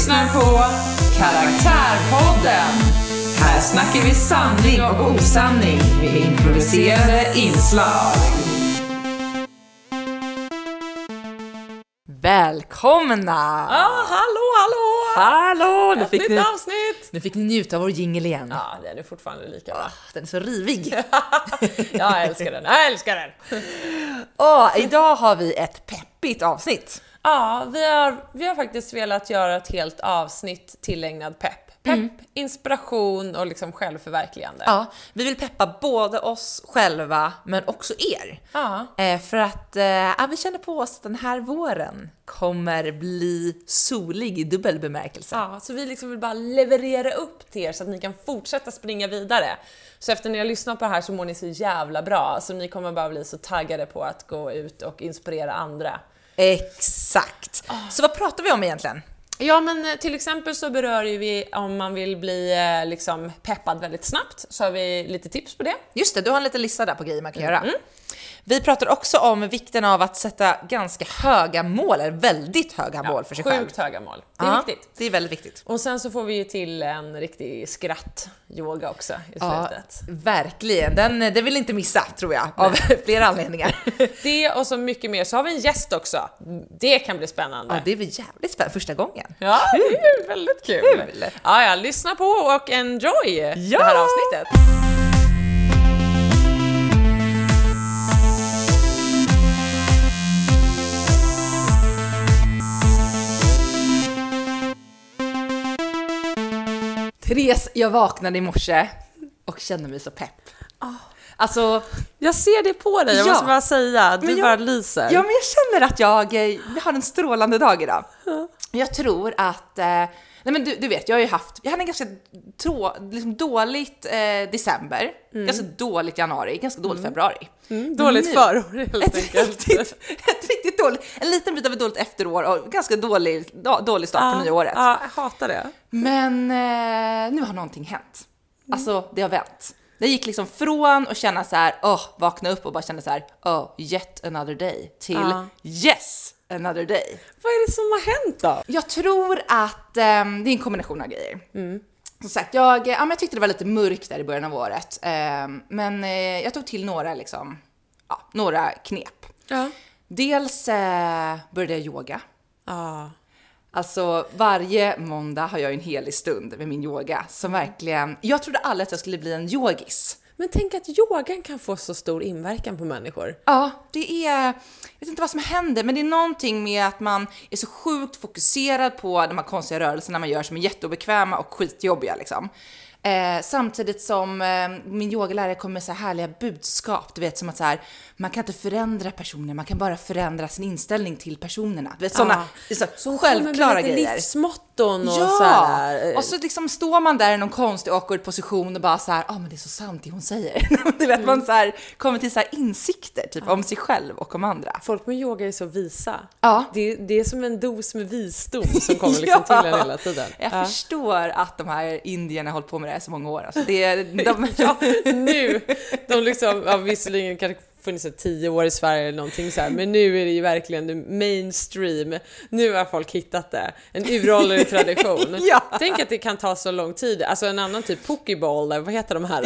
lyssnar på Karaktärpodden. Här snackar vi sanning och osanning med improviserade inslag. Välkomna! Ja, hallå! Nu fick ni njuta av vår jingle igen. Ja, den är fortfarande lika bra. Den är så rivig. Jag älskar den, idag har vi ett peppigt avsnitt. Ja, vi har faktiskt velat göra ett helt avsnitt tillägnad pepp. Inspiration och liksom självförverkligande. Ja, vi vill peppa både oss själva men också er. Ja. För att vi känner på oss att den här våren kommer bli solig i dubbel bemärkelse. Ja, så vi liksom vill bara leverera upp till er så att ni kan fortsätta springa vidare. Så efter ni har lyssnat på det här så mår ni så jävla bra. Så ni kommer bara bli så taggade på att gå ut och inspirera andra. Exakt. Oh. Så vad pratar vi om egentligen? Ja, men till exempel så berör ju vi om man vill bli liksom peppad väldigt snabbt, så har vi lite tips på det. Just det, du har en liten lista där på grejer man kan göra. Vi pratar också om vikten av att sätta ganska höga mål, eller väldigt höga mål för sig själv. Sjukt höga mål, det är viktigt. Det är väldigt viktigt. Och sen så får vi ju till en riktig skrattyoga också i slutet. Verkligen, den vill inte missa tror jag, av flera anledningar. Det och så mycket mer, så har vi en gäst också. Det kan bli spännande. Ja, det blir jävligt spännande första gången. Ja, det är väldigt kul. Ja, lyssna på och enjoy det här avsnittet. Therese, jag vaknade i morse och kände mig så pepp. Alltså, jag ser det på dig, jag måste bara säga. Du bara lyser. Ja, men jag känner att jag har en strålande dag idag. Jag tror att... nej, men du vet, jag hade en ganska dåligt december, ganska dåligt januari, ganska dåligt februari. Dåligt förår helt enkelt. Ett riktigt dåligt, en liten bit av ett dåligt efterår och ganska dålig start på nyåret. Ja, jag hatar det. Men nu har någonting hänt. Alltså, det har vänt. Det gick liksom från att känna så här, vakna upp och bara känna så här, yet another day, till yes! Another day. Vad är det som har hänt då? Jag tror att det är en kombination av grejer. Som sagt, jag tyckte det var lite mörkt där i början av året. Men jag tog till några knep. Dels började jag yoga. Alltså varje måndag har jag en helig stund med min yoga. Som verkligen, jag trodde aldrig att jag skulle bli en yogis. Men tänk att yogan kan få så stor inverkan på människor. Ja, det är... Jag vet inte vad som händer, men det är någonting med att man är så sjukt fokuserad på de här konstiga rörelserna man gör som är jätteobekväma och skitjobbiga liksom. Samtidigt som min yogalärare kommer med så här härliga budskap. Du vet, som att så här, man kan inte förändra personer, man kan bara förändra sin inställning till personerna. Du vet, sådana så självklara grejer. Livsmotton och så här. Och så liksom står man där i någon konstig awkward position och bara så här, men det är så sant det hon säger. Du vet, man så här, kommer till så här insikter typ om sig själv och om andra. Folk med yoga är så visa. Det är som en dos med visdom som kommer liksom till en hela tiden. Jag förstår att de här indierna håller på med så många år. Alltså de liksom, visserligen kanske funnits 10 år i Sverige eller någonting så här, men nu är det ju verkligen mainstream. Nu har folk hittat det. En uråldrig tradition. Tänk att det kan ta så lång tid. Alltså en annan typ pokeball, vad heter de här?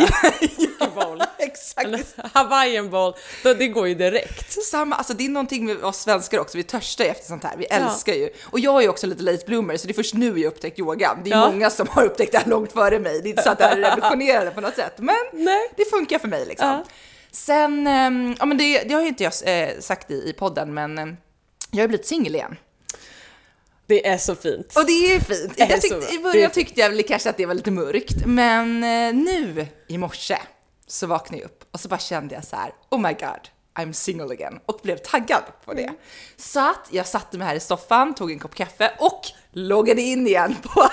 Pokeball. Exakt. Hawaiian ball. Det går ju direkt. Samma, alltså det är någonting med oss svenskar också. Vi törstar efter sånt här. Vi älskar ju. Och jag är ju också lite late bloomer, så det är först nu jag upptäckt yoga. Det är många som har upptäckt det här långt före mig. Det är inte så att det här är revolutionerande på något sätt. Men det funkar för mig liksom. Sen, men det har ju inte jag sagt i podden, men jag har blivit singel igen. Det är så fint. Och det är fint. I början tyckte jag kanske att det var lite mörkt, men nu i morse så vaknade jag upp och så bara kände jag så här, oh my god, I'm single again, och blev taggad på det. Så att jag satte mig här i soffan, tog en kopp kaffe och loggade in igen på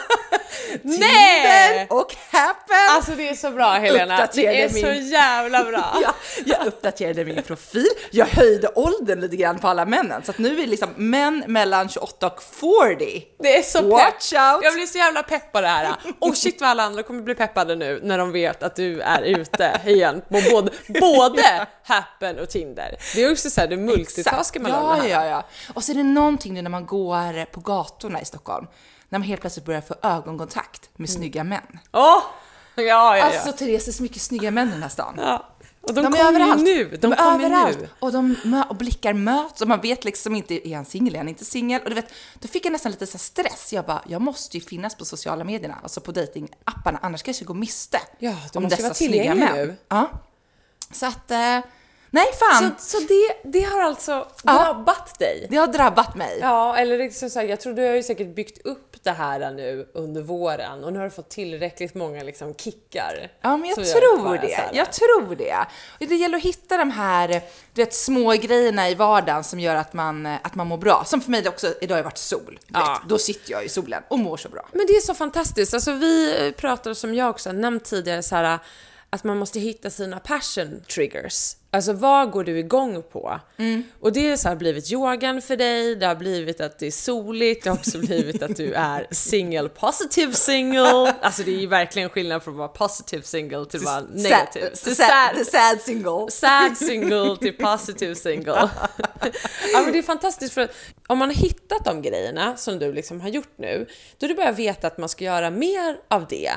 Tinder och Happen. Alltså det är så bra, Helena. Det är så jävla bra. Jag uppdaterade min profil. Jag höjde åldern lite grann på alla männen. Så att nu är liksom män mellan 28 och 40. Det är så watch out. Jag blir så jävla pepp på det här. Och shit vad alla andra kommer bli peppade nu när de vet att du är ute igen på både Happen och Tinder. Det är också så här, du multitaskar mellan det här. Och så är det någonting nu när man går på gatorna i Stockholm. när man helt plötsligt börjar få ögonkontakt med snygga män. Åh! Ja. Alltså Therese är så mycket snygga män i den här stan. Ja. Och de är överallt nu. De är överallt nu. Och de och blickar möts och man vet liksom inte, är han singel, är han inte singel? Och du vet, då fick jag nästan lite så stress. Jag bara, jag måste ju finnas på sociala medierna, alltså på datingapparna, annars kanske jag gå miste. Ja, de om måste vara tillgängliga nu. Ja. Så att nej fan. Så det har alltså drabbat dig. Det har drabbat mig. Ja, eller liksom så här, jag tror du har ju säkert byggt upp det här nu under våren och nu har du fått tillräckligt många liksom kickar. Ja, men jag tror det. Och det gäller att hitta de här, du vet, små grejerna i vardagen som gör att man mår bra. Som för mig också, idag har varit sol. Ja. Då sitter jag i solen och mår så bra. Men det är så fantastiskt. Alltså vi pratar, som jag också nämnt tidigare, så här, att man måste hitta sina passion triggers. Alltså vad går du igång på? Mm. Och det är så här blivit yogan för dig. Det har blivit att det är soligt. Det har också blivit att du är single, positive single. Alltså det är ju verkligen skillnad från att vara positive single till att vara negativ. Sad single. Sad single till positive single. Ja, men det är fantastiskt, för att om man har hittat de grejerna som du liksom har gjort nu, då du börjar veta att man ska göra mer av det.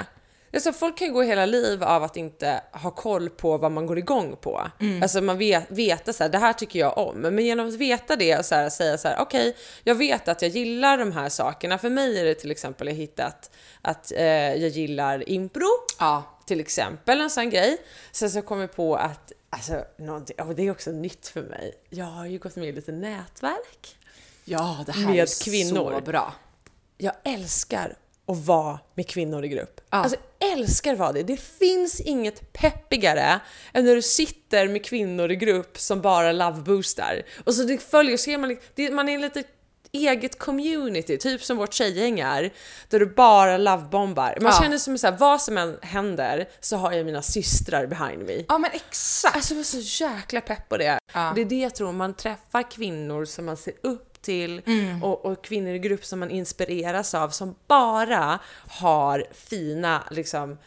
Alltså folk kan ju gå hela liv av att inte ha koll på vad man går igång på. Mm. Alltså man vet så här, det här tycker jag om. Men genom att veta det och så här, säga så här, okej, jag vet att jag gillar de här sakerna. För mig är det till exempel jag hittat att jag gillar impro. Ja. Till exempel en sån grej. Sen så kom jag på att, alltså, det är också nytt för mig. Jag har ju gått med i lite nätverk. Ja, det här med kvinnor. Så bra. Jag älskar och vara med kvinnor i grupp. Ja. Alltså älskar vad det. Det finns inget peppigare än när du sitter med kvinnor i grupp som bara loveboostar. Och så det följer ser man man är en lite eget community, typ som vårt tjejgäng är, där du bara lovebombar. Man känner som så här, vad som än händer så har jag mina systrar behind me. Ja, men exakt. Alltså jag är så jäkla pepp på det. Ja. Det är det jag tror, man träffar kvinnor som man ser upp till och kvinnor i grupp som man inspireras av, som bara har fina liksom,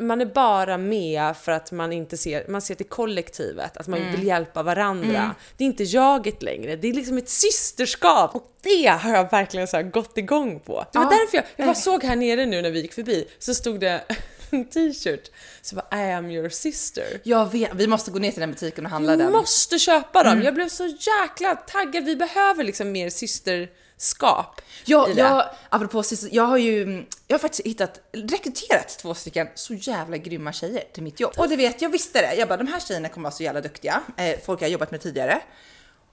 man är bara med för att man inte ser, man ser till kollektivet, att man vill hjälpa varandra. Det är inte jaget längre, det är liksom ett systerskap, och det har jag verkligen så här gått igång på. Det var därför jag bara såg här nere nu när vi gick förbi, så stod det en t-shirt så bara, I am your sister. Jag vet, vi måste gå ner till den butiken och handla den. Vi måste köpa dem. Jag blev så jäkla taggad. Vi behöver liksom mer systerskap. Jag har faktiskt rekryterat 2 stycken så jävla grymma tjejer till mitt jobb. Och du vet, jag visste det. Jag bara, de här tjejerna kommer vara så jävla duktiga. Folk jag har jobbat med tidigare.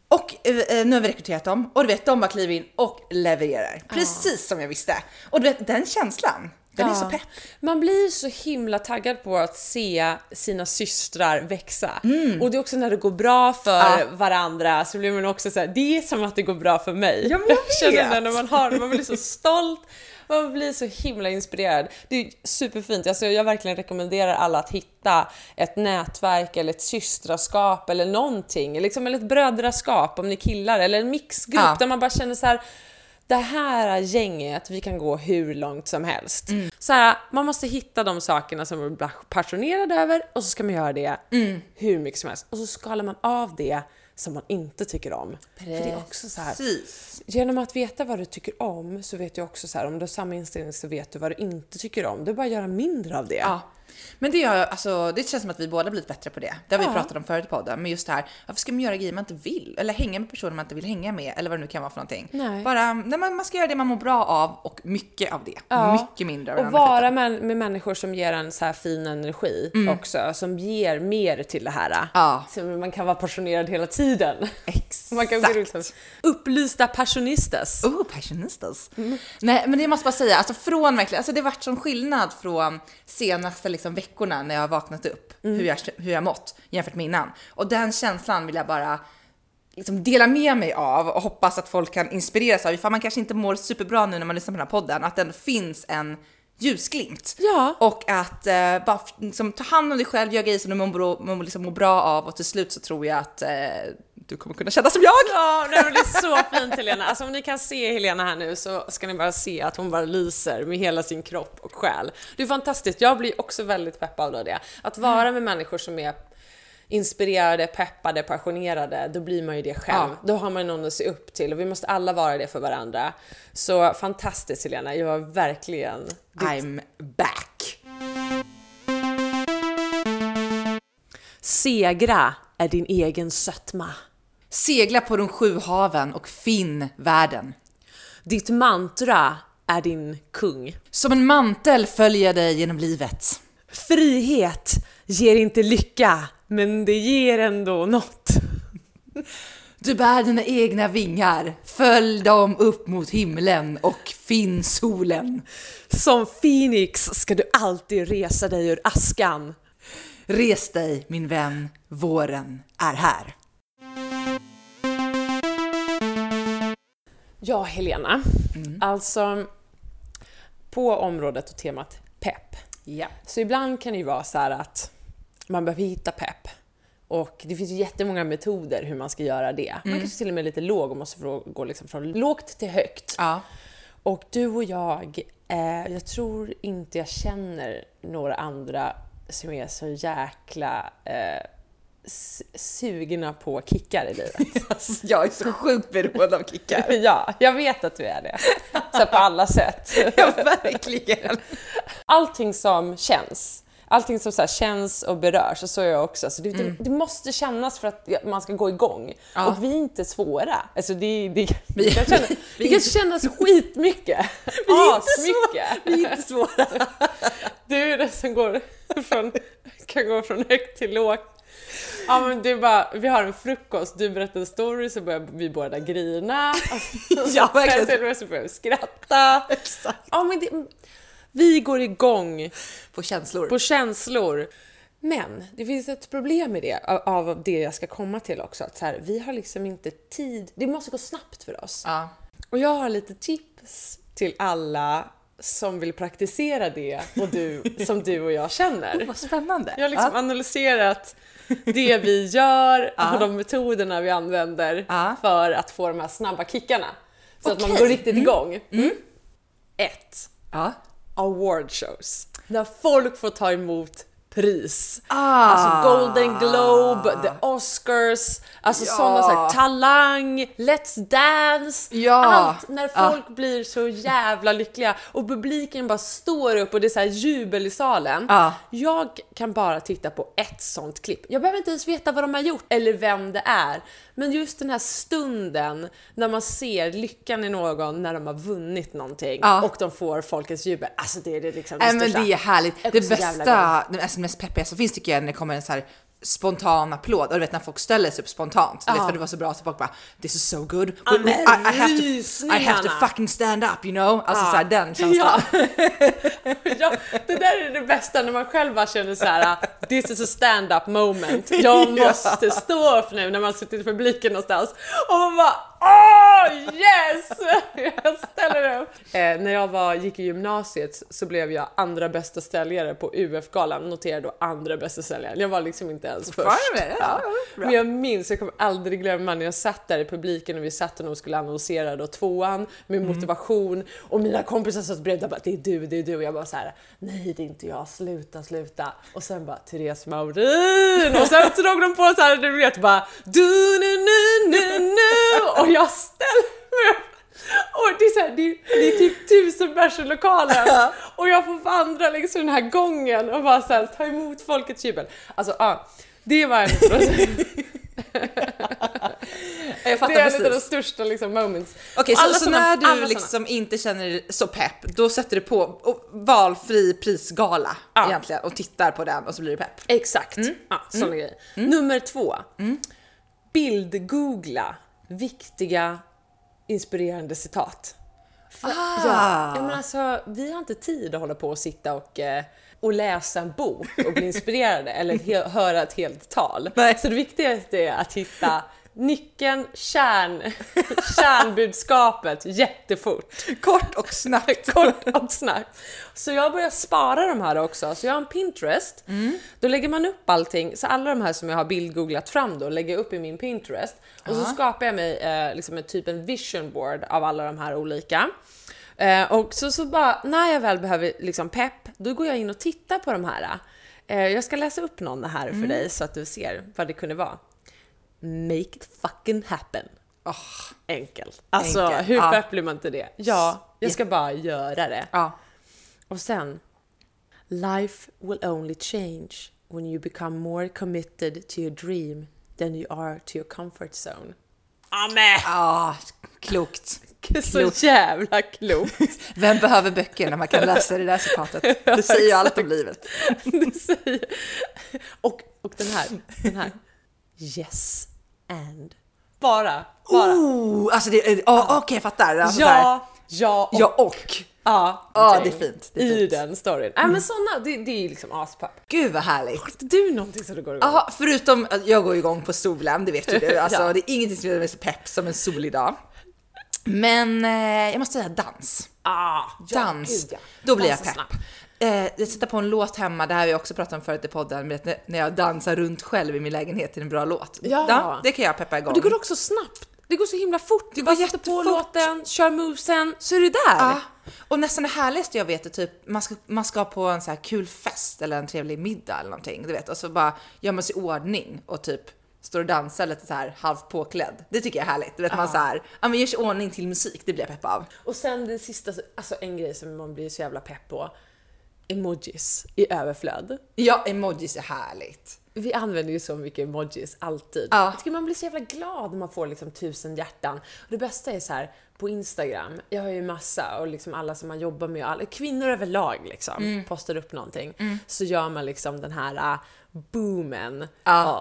Och nu har vi rekryterat dem. Och du vet, de bara kliver in och levererar. Precis som jag visste. Och du vet, den känslan. Den är så pepp. Man blir så himla taggad på att se sina systrar växa. Och det är också när det går bra för varandra, så blir man också så här, det är som att det går bra för mig. Ja, jag känner det när man blir så stolt. Man blir så himla inspirerad. Det är superfint. Alltså jag verkligen rekommenderar alla att hitta ett nätverk eller ett systraskap eller någonting, liksom, eller ett brödraskap om ni killar, eller en mixgrupp där man bara känner så här, det här gänget, vi kan gå hur långt som helst. Så här, man måste hitta de sakerna som man är passionerad över, och så ska man göra det hur mycket som helst. Och så skalar man av det som man inte tycker om. Precis. För det är också så här, genom att veta vad du tycker om, så vet du också så här, om du har samma inställning så vet du vad du inte tycker om. Du bara göra mindre av det. Ja. Men det känns som att vi båda blivit bättre på det. Det har vi pratat om förut i podden. Men just det här, varför ska man göra grejer man inte vill? Eller hänga med personer man inte vill hänga med? Eller vad det nu kan vara för någonting. Nej. Bara, man ska göra det man mår bra av, och mycket av det. Ja. Mycket mindre av det. Och vara med människor som ger en så här fin energi också. Som ger mer till det här. Ja. Så man kan vara passionerad hela tiden. Exakt. Man kan bli upplysta passionistas. Passionistas. Nej, men det måste bara säga, alltså från verkligen, alltså det har varit sån skillnad från senaste liksom veckorna när jag har vaknat upp, hur jag mått jämfört med innan. Och den känslan vill jag bara liksom dela med mig av, och hoppas att folk kan inspireras av, ifall man kanske inte mår superbra nu när man lyssnar på den här podden, att den finns en ljusglimt. Ja. Och att bara liksom, ta hand om dig själv, gör grejer som du mår bra av, och till slut så tror jag att du kommer kunna känna som jag. Ja, det är så fint, Helena. Alltså om ni kan se Helena här nu, så ska ni bara se att hon bara lyser med hela sin kropp och själ. Det är fantastiskt. Jag blir också väldigt peppad av det. Att vara med människor som är inspirerade, peppade, passionerade, då blir man ju det själv. Ja. Då har man någon att se upp till, och vi måste alla vara det för varandra. Så fantastiskt, Helena, jag var verkligen I'm back. Segra är din egen sötma. Segla på de 7 haven och finn världen. Ditt mantra är din kung. Som en mantel följer dig genom livet. Frihet ger inte lycka, men det ger ändå något. Du bär dina egna vingar, följ dem upp mot himlen och finn solen. Som Phoenix ska du alltid resa dig ur askan. Res dig, min vän, våren är här. Ja, Helena, alltså på området och temat pepp. Yeah. Så ibland kan det ju vara så här att man behöver hitta pepp. Och det finns ju jättemånga metoder hur man ska göra det. Man kanske till och med är lite låg och måste gå liksom från lågt till högt. Ja. Och du och jag tror inte jag känner några andra som är så jäkla sugna på kickar i livet. Yes, jag är så sjukt beroende av kickar. Ja, jag vet att du är det. Så på alla sätt. Ja, verkligen. Allting som känns. Allting som så här känns och berörs, och så är jag också. Så det måste kännas för att man ska gå igång. Ja. Och vi är inte svåra. Alltså det kan kännas skitmycket. Vi är inte svåra. Du är det som kan gå från högt till lågt. Ja, men det är bara, vi har en frukost, du berättar en story, så börjar vi båda grina. Ja, verkligen. Så börjar vi skratta. Exakt. Ja, men vi går igång på känslor. Men det finns ett problem med det, av det jag ska komma till också. Att så här, vi har liksom inte tid, det måste gå snabbt för oss. Ja. Och jag har lite tips till alla som vill praktisera det, och du som du och jag känner. Vad spännande. Jag har liksom analyserat det vi gör och de metoderna vi använder för att få de här snabba kickarna. Så att man går riktigt igång. 1. Award shows. När folk får ta emot pris. Alltså Golden Globe, The Oscars, alltså sådana så här, talang, Let's dance, allt när folk blir så jävla lyckliga och publiken bara står upp och det är så här jubel i salen. Jag kan bara titta på ett sånt klipp. Jag behöver inte ens veta vad de har gjort eller vem det är, men just den här stunden när man ser lyckan i någon när de har vunnit någonting och de får folkets jubel, alltså det är det liksom det största. Men det är härligt. Det bästa, den mest peppiga som finns tycker jag, när det kommer en så här spontan applåd, och du vet när folk ställer sig upp spontant, du vet, för det var så bra, så folk bara this is so good, I have to fucking stand up, you know, alltså så här, den känslan. Det där är det bästa, när man själv bara känner så här, this is a stand up moment, jag måste stå upp nu, när man sitter i publiken någonstans och man bara yes! Jag ställer upp. När jag gick i gymnasiet så blev jag andra bästa säljare på UF-galan. Noterade då andra bästa säljaren. Jag var liksom inte ens först. Men jag minns, jag kommer aldrig glömma när jag satt där i publiken och vi satt och skulle annonsera då 2:an med motivation. Och mina kompisar satt bredvid bara, det är du. Och jag bara så här, nej det är inte jag, sluta. Och sen bara, Therese Maurin. Och sen drog de på så här, du vet bara, du. Och jag ställer mig upp. Och det är, så här, det är typ 1000 bärs i lokalen. Och jag får vandra liksom den här gången och bara så här, ta emot folkets jubel. Alltså, det var en det är lite de största liksom, moments. Okej, så när du liksom inte känner så pepp, då sätter du på valfri prisgala egentligen, och tittar på den och så blir det pepp. Exakt, sån grej. Nummer 2. Bildgoogla viktiga inspirerande citat. Men alltså, vi har inte tid att hålla på och sitta och läsa en bok och bli inspirerade eller höra ett helt tal. Nej. Så det viktigaste är att hitta nyckeln, kärnbudskapet jättefort. Kort och snabbt. Så jag börjar spara de här också. Så jag har en Pinterest. Då lägger man upp allting. Så alla de här som jag har bildgooglat fram då lägger jag upp i min Pinterest. Och så skapar jag mig liksom en vision board av alla de här olika. Och så bara, när jag väl behöver liksom pepp, då går jag in och tittar på de här. Jag ska läsa upp någon här för dig så att du ser vad det kunde vara. Make it fucking happen. Oh, enkelt. Alltså, enkelt. Hur pepp blir man till det? Ja, jag ska bara göra det. Ja. Och sen, life will only change when you become more committed to your dream than you are to your comfort zone. Amen. Ja, klokt. Så jävla klokt. Vem behöver böcker när man kan läsa det där citatet? Det säger ju allt om livet. Det säger... och den här. Yes and. Bara. Oh, alltså okej, jag fattar. Alltså ja och. Ja, det är fint. I den storyn. Nej, men sådana, det är ju liksom aspepp. Gud vad härligt. Du någonting som du går igång? Ja, förutom att jag går igång på solen, det vet ju du. Alltså, det är ingenting som är så pepp som en solig dag. Men jag måste säga dans. Dans. Ja. Då blir jag pepp. Jag sätter på en låt hemma. Det här har jag också pratat om förut i podden. När jag dansar runt själv i min lägenhet till en bra låt. Ja. Det kan jag peppa igång. Och det går också snabbt. Det går så himla fort. Du bara sätter på låten, kör movesen, så är du där. Ja. Och nästan det härligaste jag vet är typ man ska på en så här kul fest eller en trevlig middag eller någonting, du vet. Och så bara gör man sig i ordning och typ står och dansar lite så här halvt påklädd. Det tycker jag är härligt. Du vet, man så här, ja, men gör sig i ordning till musik, det blir jag pepp av. Och sen den sista, alltså en grej som man blir så jävla pepp på. Emojis i överflöd. Ja, emojis är härligt. Vi använder ju så mycket emojis alltid. Ja. Jag tycker man blir så jävla glad när man får liksom 1000 hjärtan. Och det bästa är så här, på Instagram, jag har ju massa, och liksom alla som man jobbar med, alla, kvinnor överlag liksom, postar upp någonting. Mm. Så gör man liksom den här boomen,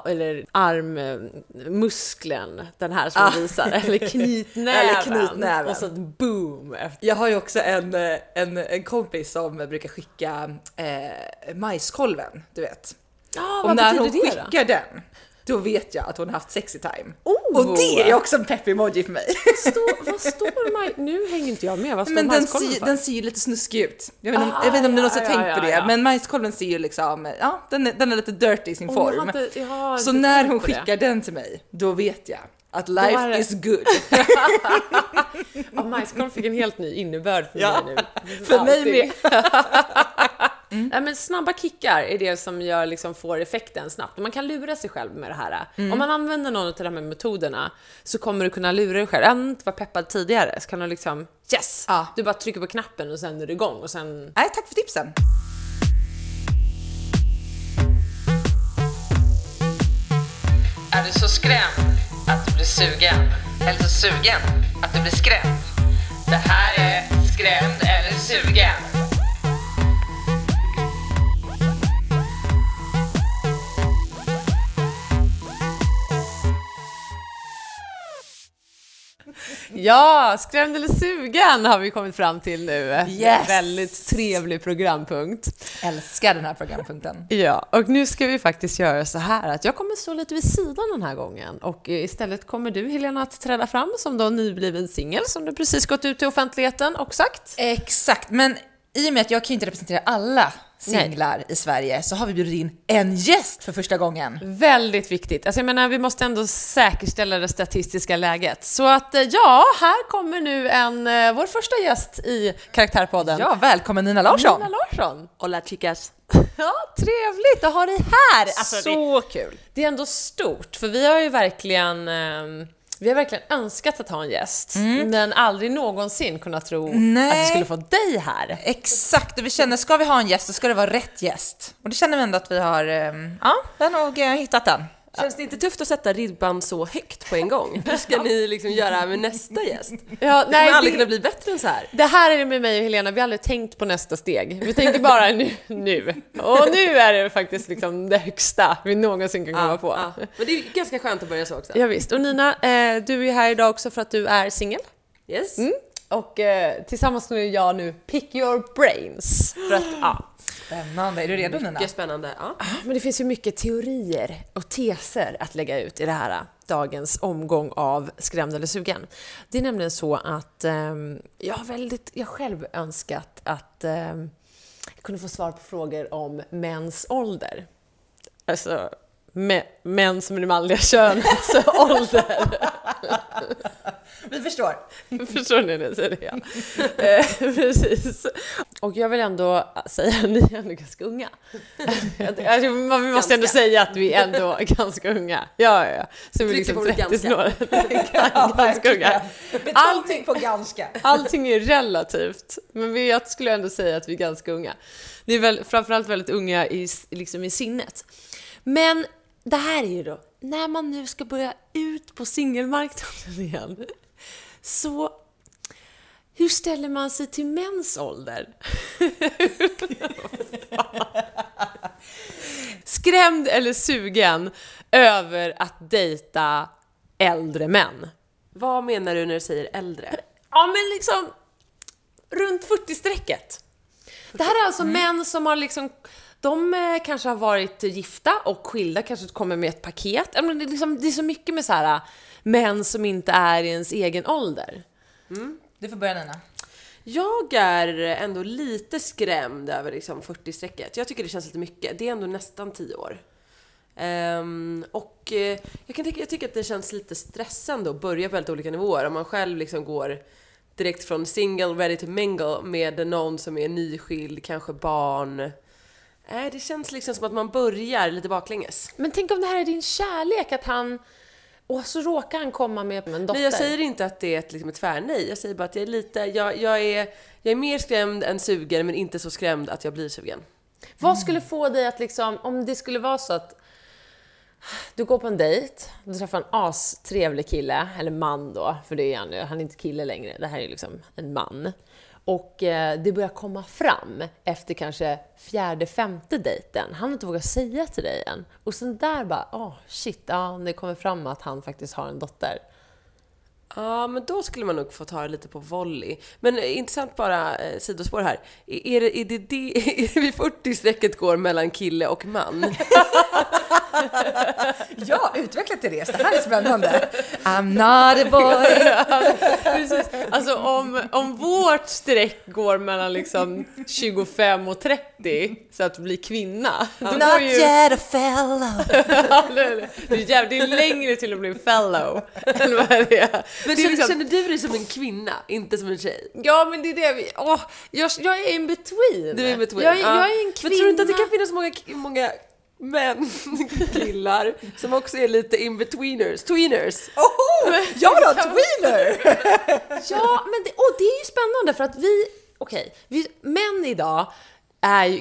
eller armmuskeln, den här som visar, eller knytnäven, och så ett boom. Jag har ju också en kompis som brukar skicka majskolven, du vet. Och när hon skickar den, då vet jag att hon har haft sexy time. Oh. Och det är också en pepp emoji för mig. Vad står man? Nu hänger inte jag med. Vad står majskolven för? Den ser ju lite snuskig ut. Jag vet inte om ni någonsin har tänkt på det. Men majskolven ser ju liksom, den är lite dirty i sin form. Så när hon skickar den till mig, då vet jag att life is good. Majskolven fick en helt ny innebörd för mig nu. För mig med. Nej, men snabba kickar är det som gör, liksom, får effekten snabbt. Man kan lura sig själv med det här. Om man använder någon av de här metoderna så kommer du kunna lura dig själv. Även om du inte var peppad tidigare så kan du liksom, yes! Ja. Du bara trycker på knappen och sen är du igång. Och sen... Nej, tack för tipsen! Är du så skrämd att du blir sugen? Eller så sugen att du blir skrämd? Det här är Skrämd eller Sugen! Ja, skrämd eller sugen har vi kommit fram till nu. Yes. Väldigt trevlig programpunkt. Älskar den här programpunkten. Ja, och nu ska vi faktiskt göra så här att jag kommer stå lite vid sidan den här gången. Och istället kommer du, Helena, att träda fram som då nybliven singel som du precis gått ut till offentligheten och sagt. Exakt, men i och med att jag kan inte representera alla singlar i Sverige så har vi bjudit in en gäst för första gången. Väldigt viktigt. Alltså jag menar, vi måste ändå säkerställa det statistiska läget. Så att ja, här kommer nu vår första gäst i Karaktärpodden. Ja, välkommen Nina Larsson. Nina Larsson. Hola chicas. Ja, trevligt att ha dig här. Alltså, så kul. Det är ändå stort, för vi har ju verkligen... Vi har verkligen önskat att ha en gäst, men aldrig någonsin kunnat tro att vi skulle få dig här. Exakt, och vi känner, ska vi ha en gäst så ska det vara rätt gäst. Och det känner vi ändå att vi har, vi har nog hittat den. Känns det inte tufft att sätta ribban så högt på en gång? Hur ska ni liksom göra med nästa gäst? Ja, nej, det aldrig kunna bli bättre än så här. Det här är det med mig och Helena. Vi har aldrig tänkt på nästa steg. Vi tänker bara nu. Och nu är det faktiskt liksom det högsta vi någonsin kan komma på. Ja. Men det är ganska skönt att börja så också. Ja, visst. Och Nina, du är här idag också för att du är singel. Yes. Och tillsammans med jag nu pick your brains för att spännande. Är du redo, Nina? Mycket spännande, ja. Men det finns ju mycket teorier och teser att lägga ut i det här dagens omgång av Skrämd eller Sugen. Det är nämligen så att jag själv önskat att jag kunde få svar på frågor om mäns ålder. Alltså män som är det manliga könets ålder. Vi förstår. Förstår ni det, säger jag. Precis. Och jag vill ändå säga att ni är ändå ganska unga. Alltså, man måste ändå säga att vi är ändå ganska unga. Ja. Så vi liksom 30-snåren. Ganska unga. Allting på ganska. Allting är relativt. Men jag skulle ändå säga att vi är ganska unga. Ni är väl framförallt väldigt unga liksom i sinnet. Men det här är ju då när man nu ska börja ut på singelmarknaden igen. Så hur ställer man sig till mäns ålder? Skrämd eller sugen över att dejta äldre män? Vad menar du när du säger äldre? Ja, men liksom runt 40-strecket. Det här är alltså män som har liksom... De kanske har varit gifta och skilda, kanske kommer med ett paket. Det är så mycket med så här män som inte är i ens egen ålder. Mm. Du får börja, Nina. Jag är ändå lite skrämd över liksom 40-strecket. Jag tycker det känns lite mycket. Det är ändå nästan 10 år. Och jag tycker att det känns lite stressande att börja på väldigt olika nivåer. Om man själv liksom går direkt från single ready to mingle med någon som är nyskild, kanske barn... Nej, det känns liksom som att man börjar lite baklänges. Men tänk om det här är din kärlek, att han... Och så råkar han komma med en dotter. Nej, jag säger inte att det är liksom ett tvärnej. Jag säger bara att jag är lite... Jag är mer skrämd än sugen, men inte så skrämd att jag blir sugen. Vad skulle få dig att liksom... Om det skulle vara så att... Du går på en dejt, du träffar en astrevlig kille, eller man då, för det är han är inte kille längre. Det här är liksom en man. Och det börjar komma fram efter kanske 4:e, 5:e dejten. Han har inte vågat säga till dig än. Och sen där bara, det kommer fram att han faktiskt har en dotter. Ja, men då skulle man nog få ta lite på volley. Men intressant bara sidospår här. Är det vid 40-strecket går mellan kille och man? Ja, utveckla Therese. Det här är spännande. I'm not a boy. Precis. Alltså om vårt streck går mellan liksom 25 och 30 så att bli kvinna. Not ju... yet a fellow. Det är längre till att bli fellow än vad det är. Men känner du dig som en kvinna, inte som en tjej? Ja, men det är det jag är in between. Du är in between. Jag är en kvinna. Men tror du inte att det kan finnas många män, killar som också är lite in-betweeners, tweeners? Jag då, tweener! Ja, men det är ju spännande för att vi män idag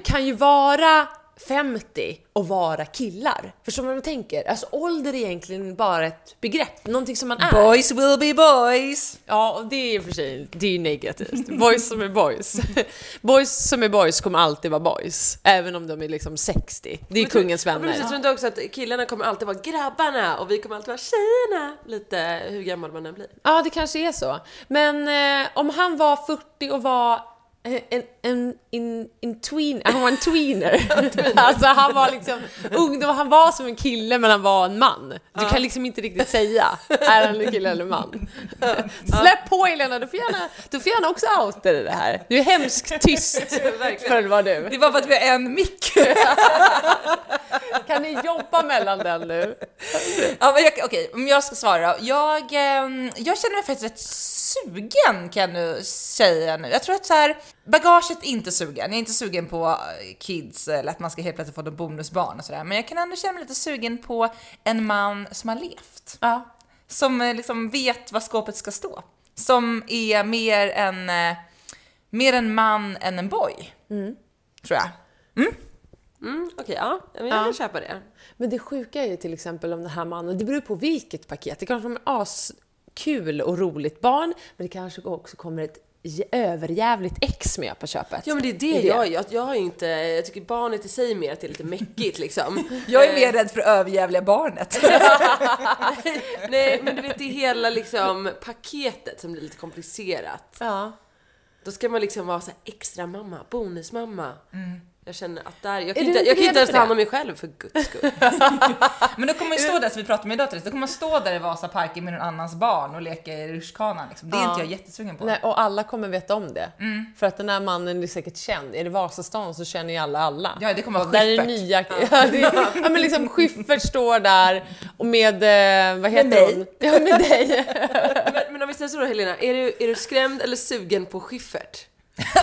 kan ju vara 50 och vara killar. Förstår man vad tänker? Alltså ålder är egentligen bara ett begrepp, någonting som man är. Boys will be boys. Ja, och det är ju för sig, det är ju negativt. Boys som är boys. Boys som är boys kommer alltid vara boys, även om de är liksom 60. Det är kungens vänner. Men jag tror inte också att killarna kommer alltid vara grabbarna och vi kommer alltid vara tjejerna, lite hur gammal man än blir. Ja, det kanske är så. Men om han var 40 och var han var en tweener. Alltså han var liksom ungdom, han var som en kille men han var en man. Du kan liksom inte riktigt säga är han en kille eller man. Släpp på Helena, du får gärna också outa det här. Du är hemskt tyst för vad du. Det var för att vi är en mick. Kan ni jobba mellan den nu? Ja, men okej, om jag ska svara. Jag känner mig faktiskt rätt sugen, kan du säga nu. Jag tror att så här, bagaget är inte sugen. Jag är inte sugen på kids eller att man ska helt plötsligt få de bonusbarn och sådär. Men jag kan ändå känna mig lite sugen på en man som har levt. Ja. Som liksom vet vad skåpet ska stå. Som är mer en man än en boy. Mm. Tror jag. Mm. Okej, ja. Men jag vill köpa det. Men det sjuka är ju till exempel om den här mannen. Det beror på vilket paket. Det kanske kommer en kul och roligt barn. Men det kanske också kommer ett överjävligt ex med på köpet. Ja, men det är det. Jag tycker barnet i sig mer att det är lite mäckigt liksom. Jag är mer rädd för överjävliga barnet. Nej, men du vet, det är hela liksom paketet som blir lite komplicerat. Ja. Då ska man liksom vara så här extra mamma, bonusmamma. Jag känner att där, jag kan inte ta hand om mig själv för guds skull. Men då kommer man ju stå där, som vi pratade om idag, då kommer man stå där i Vasaparken med någon annans barn och leka i rutschkanan liksom. Det är inte jag jättesvungen på. Nej, och alla kommer veta om det. Mm. För att den här mannen är säkert känd. Är det Vasastan så känner ju alla. Ja, det kommer vara Schiffert. Där är nya, ja, men liksom Schiffert står där och med, vad heter hon? Ja, med dig. Men om vi säger så då, Helena, är du skrämd eller sugen på Schiffert?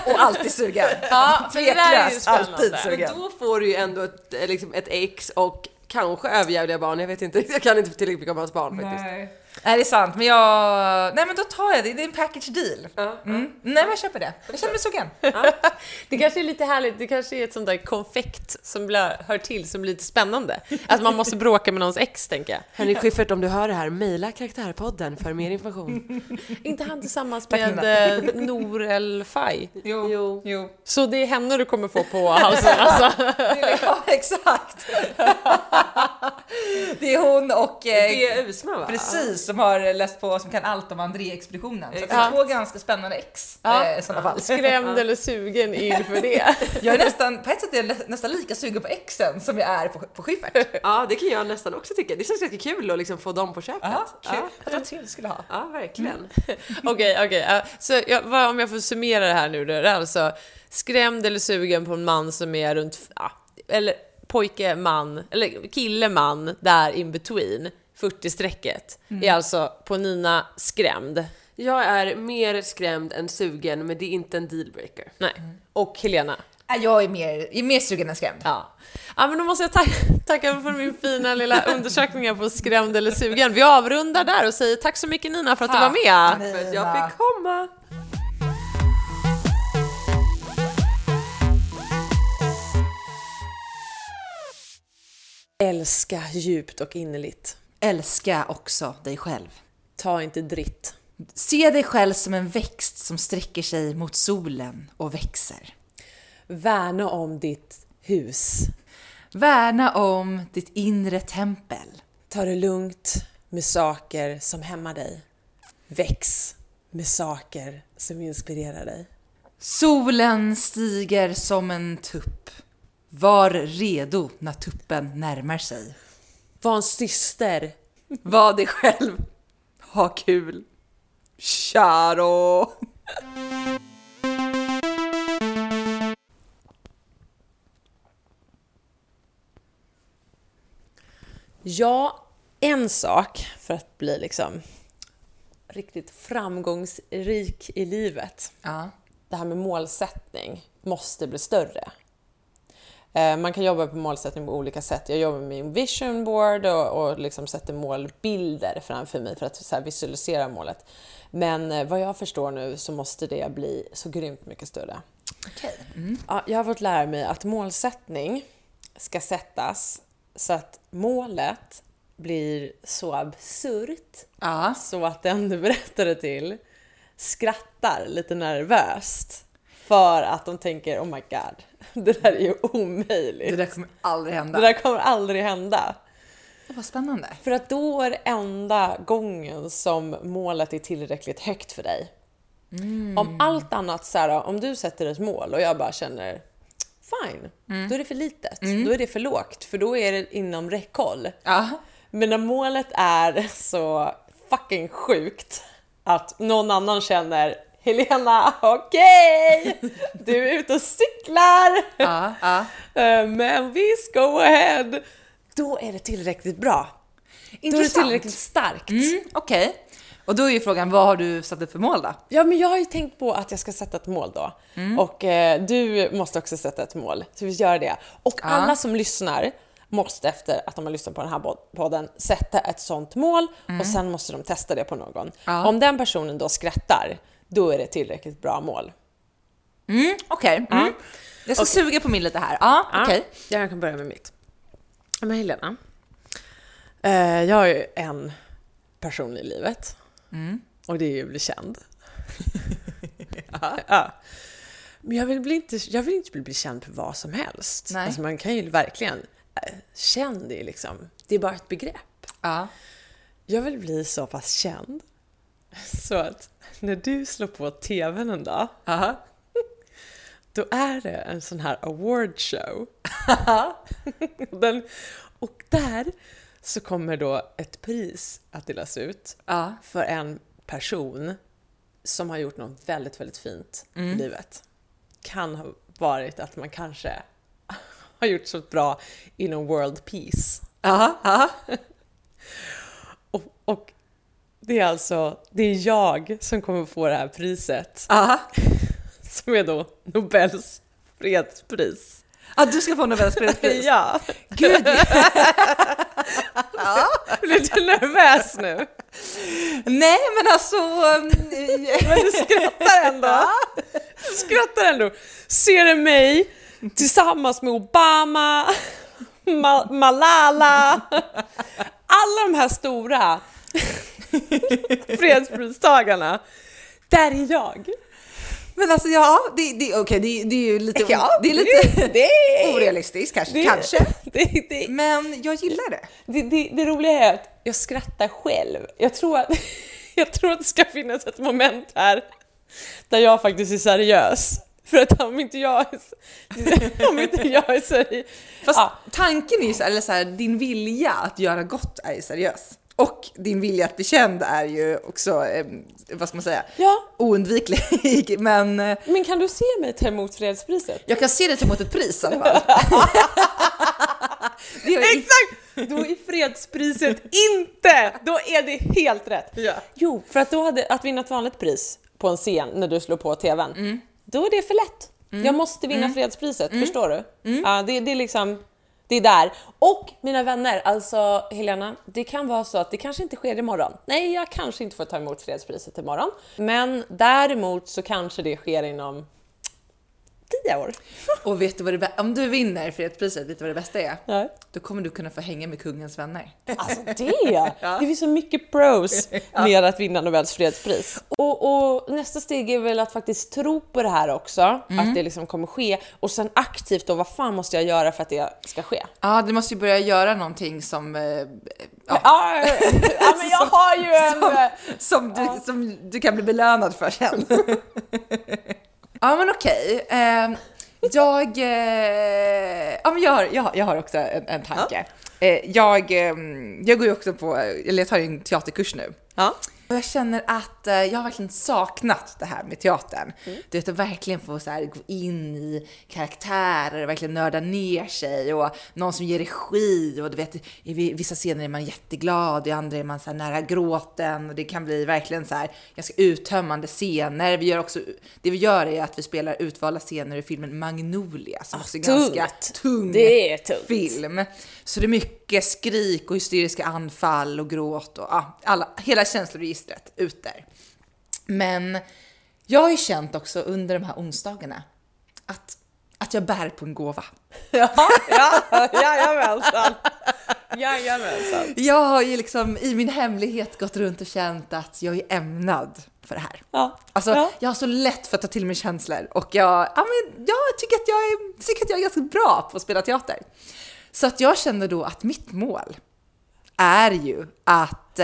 Och alltid sugen. Ja, tveklöst, alltid sugen. Men då får du ju ändå ett ex och kanske överjävliga barn. Jag vet inte, jag kan inte tillräckligt mycket om hans barn faktiskt. Nej, det är sant, men men då tar jag det. Det är en package deal. Nej, men jag köper det. Jag känner mig sugen. Det kanske är lite härligt. Det kanske är ett sånt där konfekt som hör till, som blir lite spännande. Att man måste bråka med någons ex, tänker jag. Henrik Schiffert, om du hör det här, mejla Karaktärpodden för mer information. Inte han tillsammans med Norel Faj? Jo. Så det är henne du kommer få på halsen, alltså. Ja, exakt. Det är hon och... det är Usma, va? Precis. Som har läst på, som kan allt om André-expeditionen. Så det är två ganska spännande ex i sådana fall. Skrämd eller sugen inför det. Jag är nästan lika sugen på exen som jag är på Schiffert. Ja, det kan jag nästan också tycka. Det känns ganska kul att liksom få dem på köpet. Att jag till skulle ha. Ja, verkligen. Okej. Så om jag får summera det här nu då. Alltså, skrämd eller sugen på en man som är runt... eller pojke, man. Eller kille, man. Där in between. 40-strecket är alltså på Nina skrämd. Jag är mer skrämd än sugen, men det är inte en dealbreaker. Nej. Och Helena? Jag är mer sugen än skrämd. Ja, men då måste jag tacka för min fina lilla undersökning på skrämd eller sugen. Vi avrundar där och säger tack så mycket, Nina, för att du var med. Tack för att jag fick komma. Älska djupt och innerligt. Älska också dig själv. Ta inte dritt. Se dig själv som en växt som sträcker sig mot solen och växer. Värna om ditt hus. Värna om ditt inre tempel. Ta det lugnt med saker som hämmar dig. Väx med saker som inspirerar dig. Solen stiger som en tupp. Var redo när tuppen närmar sig. Var en syster. Var dig själv. Ha kul. Tjaro. Ja, en sak för att bli liksom riktigt framgångsrik i livet. Det här med målsättning måste bli större. Man kan jobba på målsättning på olika sätt. Jag jobbar med min vision board och liksom sätter målbilder framför mig för att så här visualisera målet. Men vad jag förstår nu så måste det bli så grymt mycket större. Okej. Ja, jag har fått lära mig att målsättning ska sättas så att målet blir så absurt så att den du berättar det till skrattar lite nervöst. För att de tänker, oh my god, det där är ju omöjligt. Det där kommer aldrig hända. Vad spännande. För att då är det enda gången som målet är tillräckligt högt för dig. Om allt annat, så här, om du sätter ett mål och jag bara känner, fine, då är det för litet. Då är det för lågt, för då är det inom räckhåll. Men när målet är så fucking sjukt att någon annan känner, Helena, okej, du är ute och cyklar. Men visst, go ahead. Då är det tillräckligt bra. Intressant. Då är det tillräckligt starkt. Okej. Och då är ju frågan, vad har du satt upp för mål då? Ja, men jag har ju tänkt på att jag ska sätta ett mål då. Och du måste också sätta ett mål. Så vi gör det. Och alla som lyssnar måste, efter att de har lyssnat på den här podden, sätta ett sånt mål. Och sen måste de testa det på någon. Om den personen då skrattar, då är det tillräckligt bra mål. Okej. Jag ska suga på min lite här. Okej. Jag kan börja med mitt. Men Helena, jag är ju en person i livet. Och det är ju att bli känd. Men jag vill inte bli känd för vad som helst. Alltså, man kan ju verkligen känd det liksom. Det är bara ett begrepp. Jag vill bli så pass känd så att när du slår på tvn en dag Då är det en sån här award show. Och där så kommer då ett pris att delas ut för en person som har gjort något väldigt, väldigt fint i livet. Kan ha varit att man kanske har gjort så bra inom world peace. Och det är alltså, det är jag som kommer få det här priset. Som är då Nobels fredspris. Ja, du ska få Nobels fredspris. Ja. Gud. Blir du nervös nu? Nej, men alltså... men du skrattar ändå. Du skrattar ändå. Ser du mig tillsammans med Obama, Malala. Alla de här stora fredspristagarna. Där är jag. Men alltså det är ju lite orealistiskt kanske. Men jag gillar det. Det roliga är att jag skrattar själv. Jag tror att det ska finnas ett moment här där jag faktiskt är seriös. För att om inte jag är seriös. Fast tanken är ju din vilja att göra gott är seriös. Och din vilja att bli känd är ju också, vad ska man säga, oundviklig. Men kan du se mig ta emot fredspriset? Jag kan se dig ta emot ett pris i alla fall. Exakt! Då är fredspriset inte! Då är det helt rätt. Ja. Jo, för att då hade att vinna ett vanligt pris på en scen när du slår på tvn, då är det för lätt. Jag måste vinna fredspriset, förstår du? Det är liksom... Det är där. Och mina vänner, alltså Helena, det kan vara så att det kanske inte sker imorgon. Nej, jag kanske inte får ta emot fredspriset imorgon. Men däremot så kanske det sker inom 10 år. Och vet du vad om du vinner fredspriset, vet du vad det bästa är? Ja. Då kommer du kunna få hänga med kungens vänner. Alltså det finns så mycket pros med att vinna Nobels fredspris. Och nästa steg är väl att faktiskt tro på det här också. Att det liksom kommer ske. Och sen aktivt då, vad fan måste jag göra för att det ska ske? Ja, du måste ju börja göra någonting som... men jag har ju en... Som du kan bli belönad för sen. Ja, men okej. Jag har också en tanke. Jag går ju också på, eller jag tar en teaterkurs nu. Ja. Och jag känner att jag har verkligen saknat det här med teatern. Du vet, att verkligen få så här, gå in i karaktärer och verkligen nörda ner sig. Och någon som ger regi. Och du vet, i vissa scener är man jätteglad. I andra är man så här, nära gråten. Och det kan bli verkligen så här, ganska uttömmande scener. Det vi gör är att vi spelar utvalda scener i filmen Magnolia. Som också är ganska tung film. Så det är mycket skrik och hysteriska anfall och gråt. Och hela känsloregistret ut där. Men jag har ju känt också under de här onsdagarna att jag bär på en gåva. Jajamensan. Jag har ju liksom i min hemlighet gått runt och känt att jag är ämnad för det här. Jag har så lätt för att ta till mig känslor. Och jag tycker att jag är ganska bra på att spela teater. Så att jag känner då att mitt mål är ju att...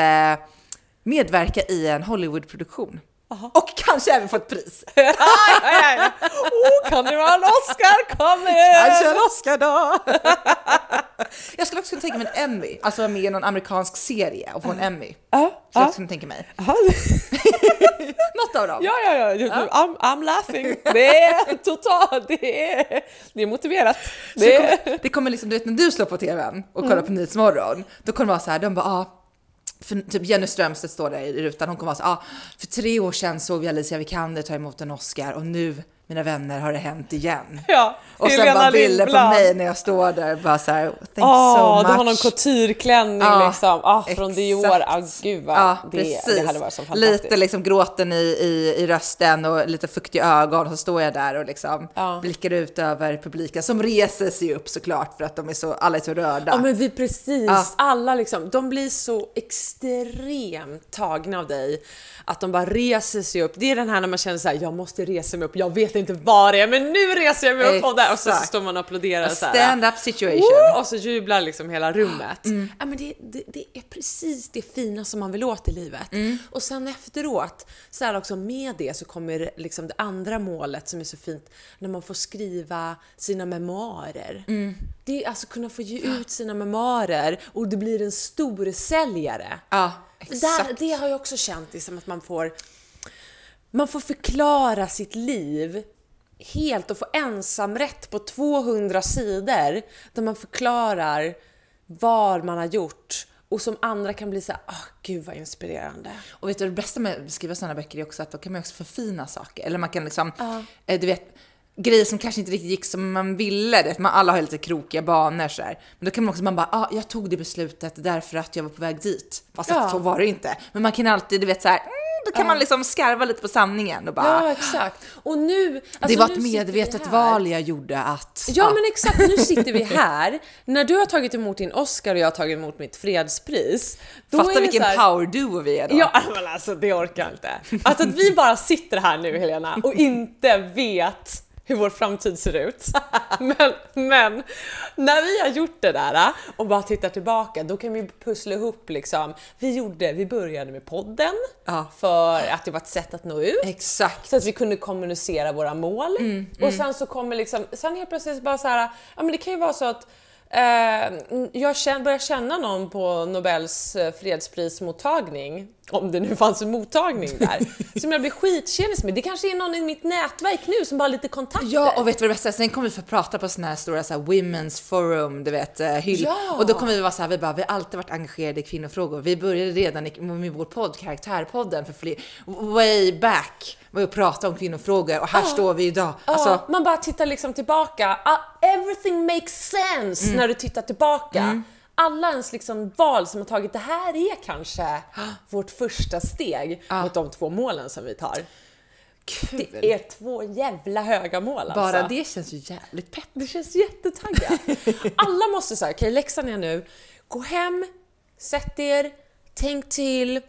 medverka i en Hollywood-produktion. Aha. Och kanske även få ett pris. Kan det vara en Oscar? Kom in! Kanske en Oscar då! Jag skulle också kunna tänka mig en Emmy. Alltså vara med i någon amerikansk serie och få en Emmy. Skulle jag också kunna tänka mig. Något av dem. Ja. I'm laughing. Det är totalt. Det är motiverat. Det kommer liksom, du vet, när du slår på tvn och kollar på Nyhetsmorgon, då kommer det vara så här, de bara... För typ Jenny Strömstedt står där i rutan. Hon kommer vara så för 3 år sedan såg vi Alicia Vikander ta emot en Oscar. Och nu, mina vänner, har det hänt igen. Ja, och sen bara bilder på mig när jag står där. Bara så här, thanks so much. Du har någon coutureklänning liksom. Från Dior. Gud vad det hade varit så fantastiskt. Lite liksom gråten i rösten och lite fuktiga ögon. Och så står jag där och liksom blickar ut över publiken. Som reser sig upp såklart för att de är så, alla är så röda. Ja, men vi precis. Alla liksom, de blir så extremt tagna av dig. Att de bara reser sig upp. Det är den här när man känner så här, jag måste resa mig upp. Jag vet vet inte vad det är, men nu reser jag mig upp och där. Och så står man och applåderar. Stand-up situation. Och så jublar liksom hela rummet. Mm. Ja, men det är precis det fina som man vill åt i livet. Mm. Och sen efteråt, så här också med det så kommer liksom det andra målet som är så fint. När man får skriva sina memoarer. Mm. Det är alltså kunna få ge ut sina memoarer och det blir en stor säljare. Ja, exakt. Det har jag också känt liksom, att man får förklara sitt liv helt och få ensamrätt på 200 sidor där man förklarar vad man har gjort och som andra kan bli så här, gud vad inspirerande. Och vet du, det bästa med att skriva sådana böcker är också att då kan man också förfina saker, eller man kan liksom du vet, grejer som kanske inte riktigt gick som man ville, det man alla har lite krokiga banor så här. Men då kan man också bara jag tog det beslutet därför att jag var på väg dit, fast att så var det inte. Men man kan alltid, du vet så här, då kan man liksom skarva lite på sanningen och bara exakt. Och nu alltså, det var ett medvetet val jag gjorde att men exakt, nu sitter vi här när du har tagit emot din Oscar och jag har tagit emot mitt fredspris. Då fattar vilken här, power duo vi är då. Ja, men alltså det orkar jag inte. Alltså att vi bara sitter här nu, Helena, och inte vet hur vår framtid ser ut. Men när vi har gjort det där och bara tittar tillbaka, då kan vi pussla ihop liksom. Vi började med podden för att det var ett sätt att nå ut. Exakt. Så att vi kunde kommunicera våra mål. Och sen så kommer liksom, sen helt plötsligt bara så här, men det kan ju vara så att jag börjar känna någon på Nobels fredsprismottagning, om det nu fanns en mottagning där, som jag blir skitkänslig med. Det kanske är någon i mitt nätverk nu som bara har lite kontakter. Ja, och vet du vad det bästa är? Sen kommer vi få prata på såna här stora så här, women's forum, du vet, och då kommer vi vara så här, vi har alltid varit engagerade i kvinnofrågor. Vi började redan med vår podd, Karaktärpodden, för way back var jag pratade om kvinnofrågor och här står vi idag. Alltså, man bara tittar liksom tillbaka. Everything makes sense när du tittar tillbaka. Alla ens liksom val som har tagit, det här är kanske vårt första steg mot de 2 målen som vi tar. Kul. Det är 2 jävla höga mål. Bara alltså. Det känns ju jävligt pepp. Det känns jättetaggat. Alla måste säga, okej, läxan är nu. Gå hem, sätt er, tänk till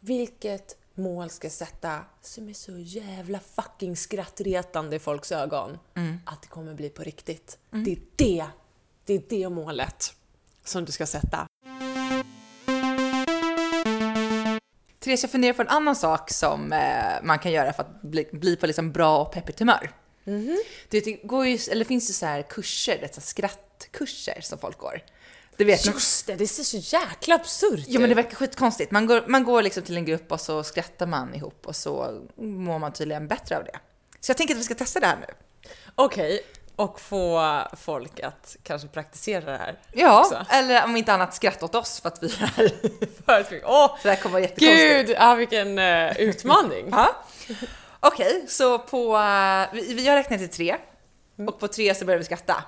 vilket mål ska sätta som är så jävla fucking skrattretande i folks ögon att det kommer bli på riktigt. Det är det målet som du ska sätta. Therese, jag funderar på en annan sak som man kan göra för att bli på liksom bra och peppigt humör. Det finns ju så här kurser, det är så här skrattkurser som folk går. Du vet, just det ser så jäkla absurt ut. Ja, men det verkar skitkonstigt. Man går liksom till en grupp och så skrattar man ihop och så mår man tydligen bättre av det. Så jag tänker att vi ska testa det här nu. Okej. Och få folk att kanske praktisera det här. Ja, också. Eller om inte annat skratt åt oss för att vi är här. Så det här kommer vara jättekonstigt. Gud, vilken utmaning. Okej, så på... Jag räknar till 3. Och på 3 så börjar vi skratta.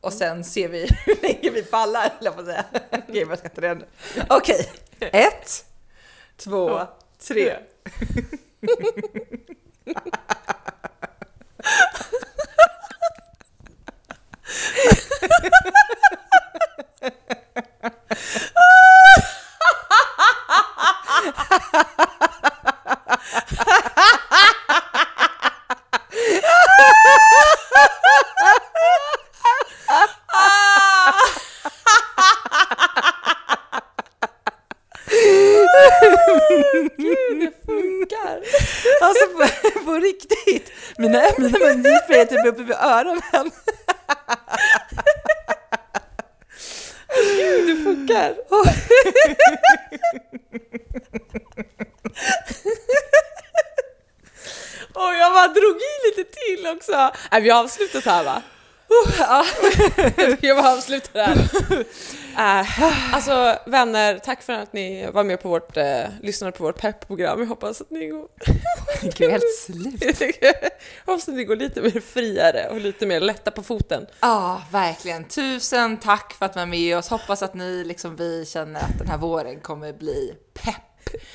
Och sen ser vi hur länge vi pallar, eller vad säger jag? Okej, jag skrattar igen. Okej, 1, 2, 3. Gud, det funkar. Alltså på riktigt. Mina munipor är typ uppe vid öronen. Gud, det funkar. Jag bara drog i lite till också. Nej, vi har avslutat här, va? Jag bara avslutar här. Alltså vänner, tack för att ni var med på vårt lyssnade på vårt pepp-program. Jag hoppas att ni går hoppas att ni går lite mer friare och lite mer lätta på foten. Ja, verkligen. Tusen tack för att ni var med oss. Hoppas att ni liksom vi känner att den här våren kommer bli pepp.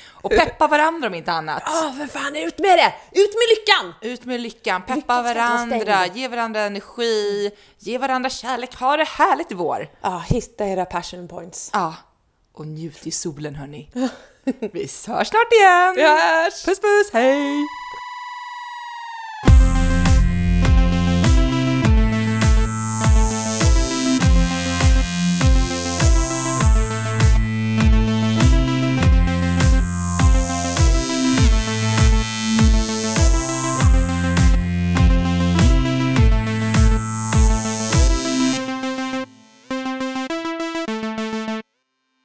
Och peppa varandra om inte annat. Vad fan, ut med det! Ut med lyckan! Ut med lyckan, peppa varandra, ge varandra energi, ge varandra kärlek, ha det härligt i vår. Hitta era passion points. Och njut i solen, hörni. Vi hörs snart igen. Puss, puss, hej!